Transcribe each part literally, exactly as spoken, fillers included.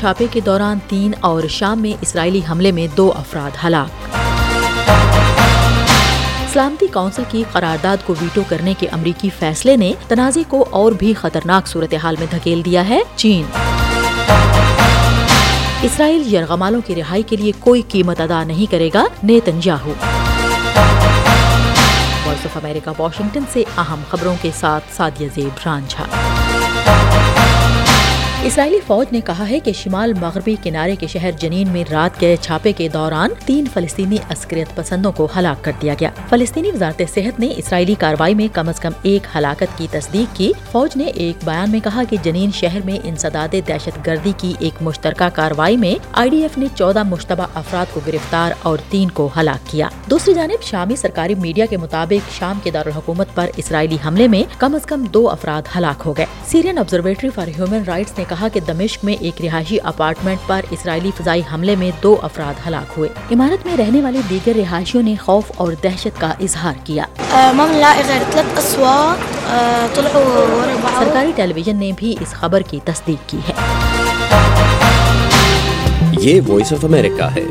چھاپے کے دوران تین اور شام میں اسرائیلی حملے میں دو افراد ہلاک۔ سلامتی کونسل کی قرارداد کو ویٹو کرنے کے امریکی فیصلے نے تنازع کو اور بھی خطرناک صورتحال میں دھکیل دیا ہے۔ چین، اسرائیل یرغمالوں کی رہائی کے لیے کوئی قیمت ادا نہیں کرے گا، Netanyahu. Voice of America Washington سے اہم خبروں کے ساتھ سعدیہ زیب رانجھا۔ اسرائیلی فوج نے کہا ہے کہ شمال مغربی کنارے کے شہر جنین میں رات کے چھاپے کے دوران تین فلسطینی عسکریت پسندوں کو ہلاک کر دیا گیا۔ فلسطینی وزارت صحت نے اسرائیلی کارروائی میں کم از کم ایک ہلاکت کی تصدیق کی۔ فوج نے ایک بیان میں کہا کہ جنین شہر میں انسداد دہشت گردی کی ایک مشترکہ کارروائی میں آئی ڈی ایف نے چودہ مشتبہ افراد کو گرفتار اور تین کو ہلاک کیا۔ دوسری جانب شامی سرکاری میڈیا کے مطابق شام کے دارالحکومت پر اسرائیلی حملے میں کم از کم دو افراد ہلاک ہو گئے۔ Syrian observatory for human rights نے کہا کہ دمشق میں ایک رہائشی اپارٹمنٹ پر اسرائیلی فضائی حملے میں دو افراد ہلاک ہوئے۔ عمارت میں رہنے والے دیگر رہائشیوں نے خوف اور دہشت کا اظہار کیا۔ سرکاری ٹیلی ویژن نے بھی اس خبر کی تصدیق کی ہے۔ یہ وائس آف امریکہ ہے۔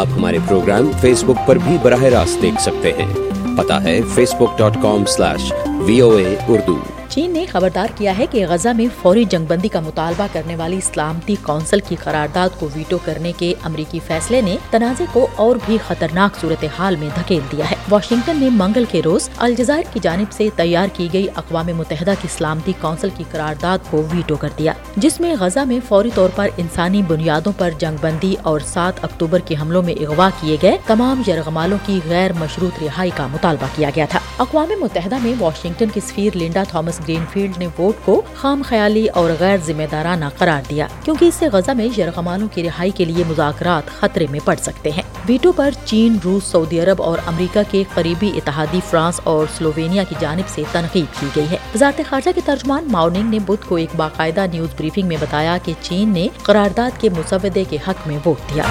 آپ ہمارے پروگرام فیس بک پر بھی براہ راست دیکھ سکتے ہیں۔ پتہ ہے Facebook dot com slash V O A Urdu. چین نے خبردار کیا ہے کہ غزہ میں فوری جنگ بندی کا مطالبہ کرنے والی سلامتی کونسل کی قرارداد کو ویٹو کرنے کے امریکی فیصلے نے تنازع کو اور بھی خطرناک صورتحال میں دھکیل دیا ہے۔ واشنگٹن نے منگل کے روز الجزائر کی جانب سے تیار کی گئی اقوام متحدہ کی سلامتی کونسل کی قرارداد کو ویٹو کر دیا، جس میں غزہ میں فوری طور پر انسانی بنیادوں پر جنگ بندی اور سات اکتوبر کے حملوں میں اغوا کیے گئے تمام یرغمالوں کی غیر مشروط رہائی کا مطالبہ کیا گیا تھا۔ اقوام متحدہ میں واشنگٹن کی سفیر لنڈا تھامس گرین فیلڈ نے ووٹ کو خام خیالی اور غیر ذمہ دارانہ قرار دیا، کیونکہ اس سے غزہ میں یرغمالوں کی رہائی کے لیے مذاکرات خطرے میں پڑ سکتے ہیں۔ ویٹو پر چین، روس، سعودی عرب اور امریکہ کے قریبی اتحادی فرانس اور سلووینیا کی جانب سے تنقید کی گئی ہے۔ وزارت خارجہ کے ترجمان ماؤننگ نے بدھ کو ایک باقاعدہ نیوز بریفنگ میں بتایا کہ چین نے قرارداد کے مسودے کے حق میں ووٹ دیا۔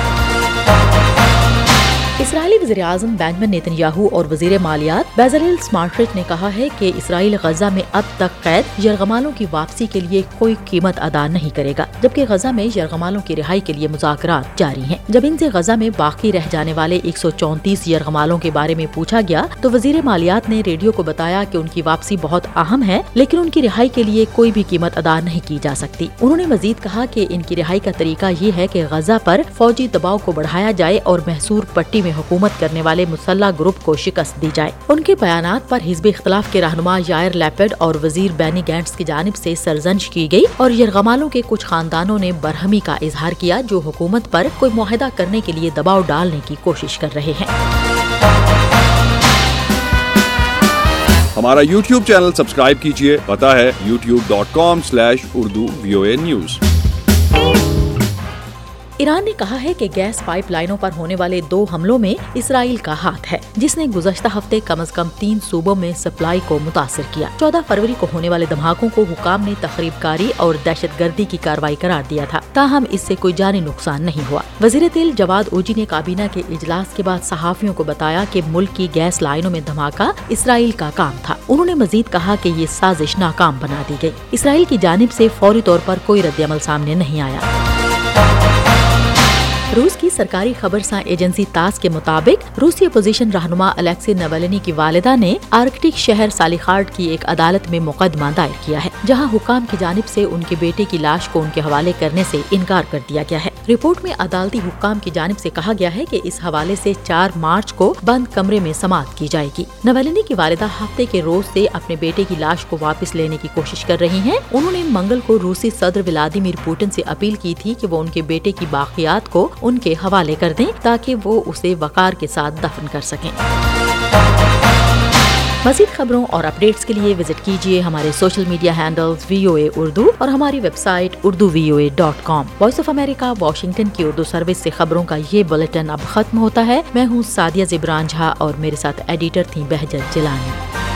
اسرائیلی وزیراعظم بینجمن نیتن یاہو اور وزیر مالیات بیزلیل سمارٹرچ نے کہا ہے کہ اسرائیل غزہ میں اب تک قید یرغمالوں کی واپسی کے لیے کوئی قیمت ادا نہیں کرے گا، جبکہ غزہ میں یرغمالوں کی رہائی کے لیے مذاکرات جاری ہیں۔ جب ان سے غزہ میں باقی رہ جانے والے ایک سو چونتیس یرغمالوں کے بارے میں پوچھا گیا تو وزیر مالیات نے ریڈیو کو بتایا کہ ان کی واپسی بہت اہم ہے، لیکن ان کی رہائی کے لیے کوئی بھی قیمت ادا نہیں کی جا سکتی۔ انہوں نے مزید کہا کہ ان کی رہائی کا طریقہ یہ ہے کہ غزہ پر فوجی دباؤ کو بڑھایا جائے اور محصور پٹی میں حکومت کرنے والے مسلح گروپ کو شکست دی جائے۔ ان کے بیانات پر حزب اختلاف کے رہنما یائر لیپڈ اور وزیر بینی گینٹس کی جانب سے سرزنش کی گئی اور یرغمالوں کے کچھ خاندانوں نے برہمی کا اظہار کیا جو حکومت پر کوئی معاہدہ کرنے کے لیے دباؤ ڈالنے کی کوشش کر رہے ہیں۔ ہمارا یوٹیوب چینل سبسکرائب کیجیے، پتہ ہے YouTube dot com slash Urdu V O A news. ایران نے کہا ہے کہ گیس پائپ لائنوں پر ہونے والے دو حملوں میں اسرائیل کا ہاتھ ہے، جس نے گزشتہ ہفتے کم از کم تین صوبوں میں سپلائی کو متاثر کیا۔ چودہ فروری کو ہونے والے دھماکوں کو حکام نے تخریب کاری اور دہشت گردی کی کارروائی قرار دیا تھا، تاہم اس سے کوئی جانی نقصان نہیں ہوا۔ وزیر تیل جواد اوجی نے کابینہ کے اجلاس کے بعد صحافیوں کو بتایا کہ ملک کی گیس لائنوں میں دھماکہ اسرائیل کا کام تھا۔ انہوں نے مزید کہا کہ یہ سازش ناکام بنا دی گئی۔ اسرائیل کی جانب سے فوری طور پر کوئی رد عمل سامنے نہیں آیا۔ روس کی سرکاری خبر ساں ایجنسی تاس کے مطابق روسی اپوزیشن رہنما الیکسی ناوالنی کی والدہ نے آرکٹک شہر سالیخارڈ کی ایک عدالت میں مقدمہ دائر کیا ہے، جہاں حکام کی جانب سے ان کے بیٹے کی لاش کو ان کے حوالے کرنے سے انکار کر دیا گیا ہے۔ رپورٹ میں عدالتی حکام کی جانب سے کہا گیا ہے کہ اس حوالے سے چار مارچ کو بند کمرے میں سماعت کی جائے گی۔ ناوالنی کی والدہ ہفتے کے روز سے اپنے بیٹے کی لاش کو واپس لینے کی کوشش کر رہی ہیں۔ انہوں نے منگل کو روسی صدر ولادیمیر پوٹن سے اپیل کی تھی کہ وہ ان کے بیٹے کی باقیات کو ان کے حوالے کر دیں تاکہ وہ اسے وقار کے ساتھ دفن کر سکیں۔ مزید خبروں اور اپڈیٹس کے لیے وزٹ کیجیے ہمارے social media handles V O A Urdu اور ہماری website Urdu V O A dot com. Voice of America Washington کی اردو سروس سے خبروں کا یہ بلیٹن اب ختم ہوتا ہے۔ میں ہوں سعدیہ زیب رانجھا اور میرے ساتھ ایڈیٹر تھیں بہجت جلانی۔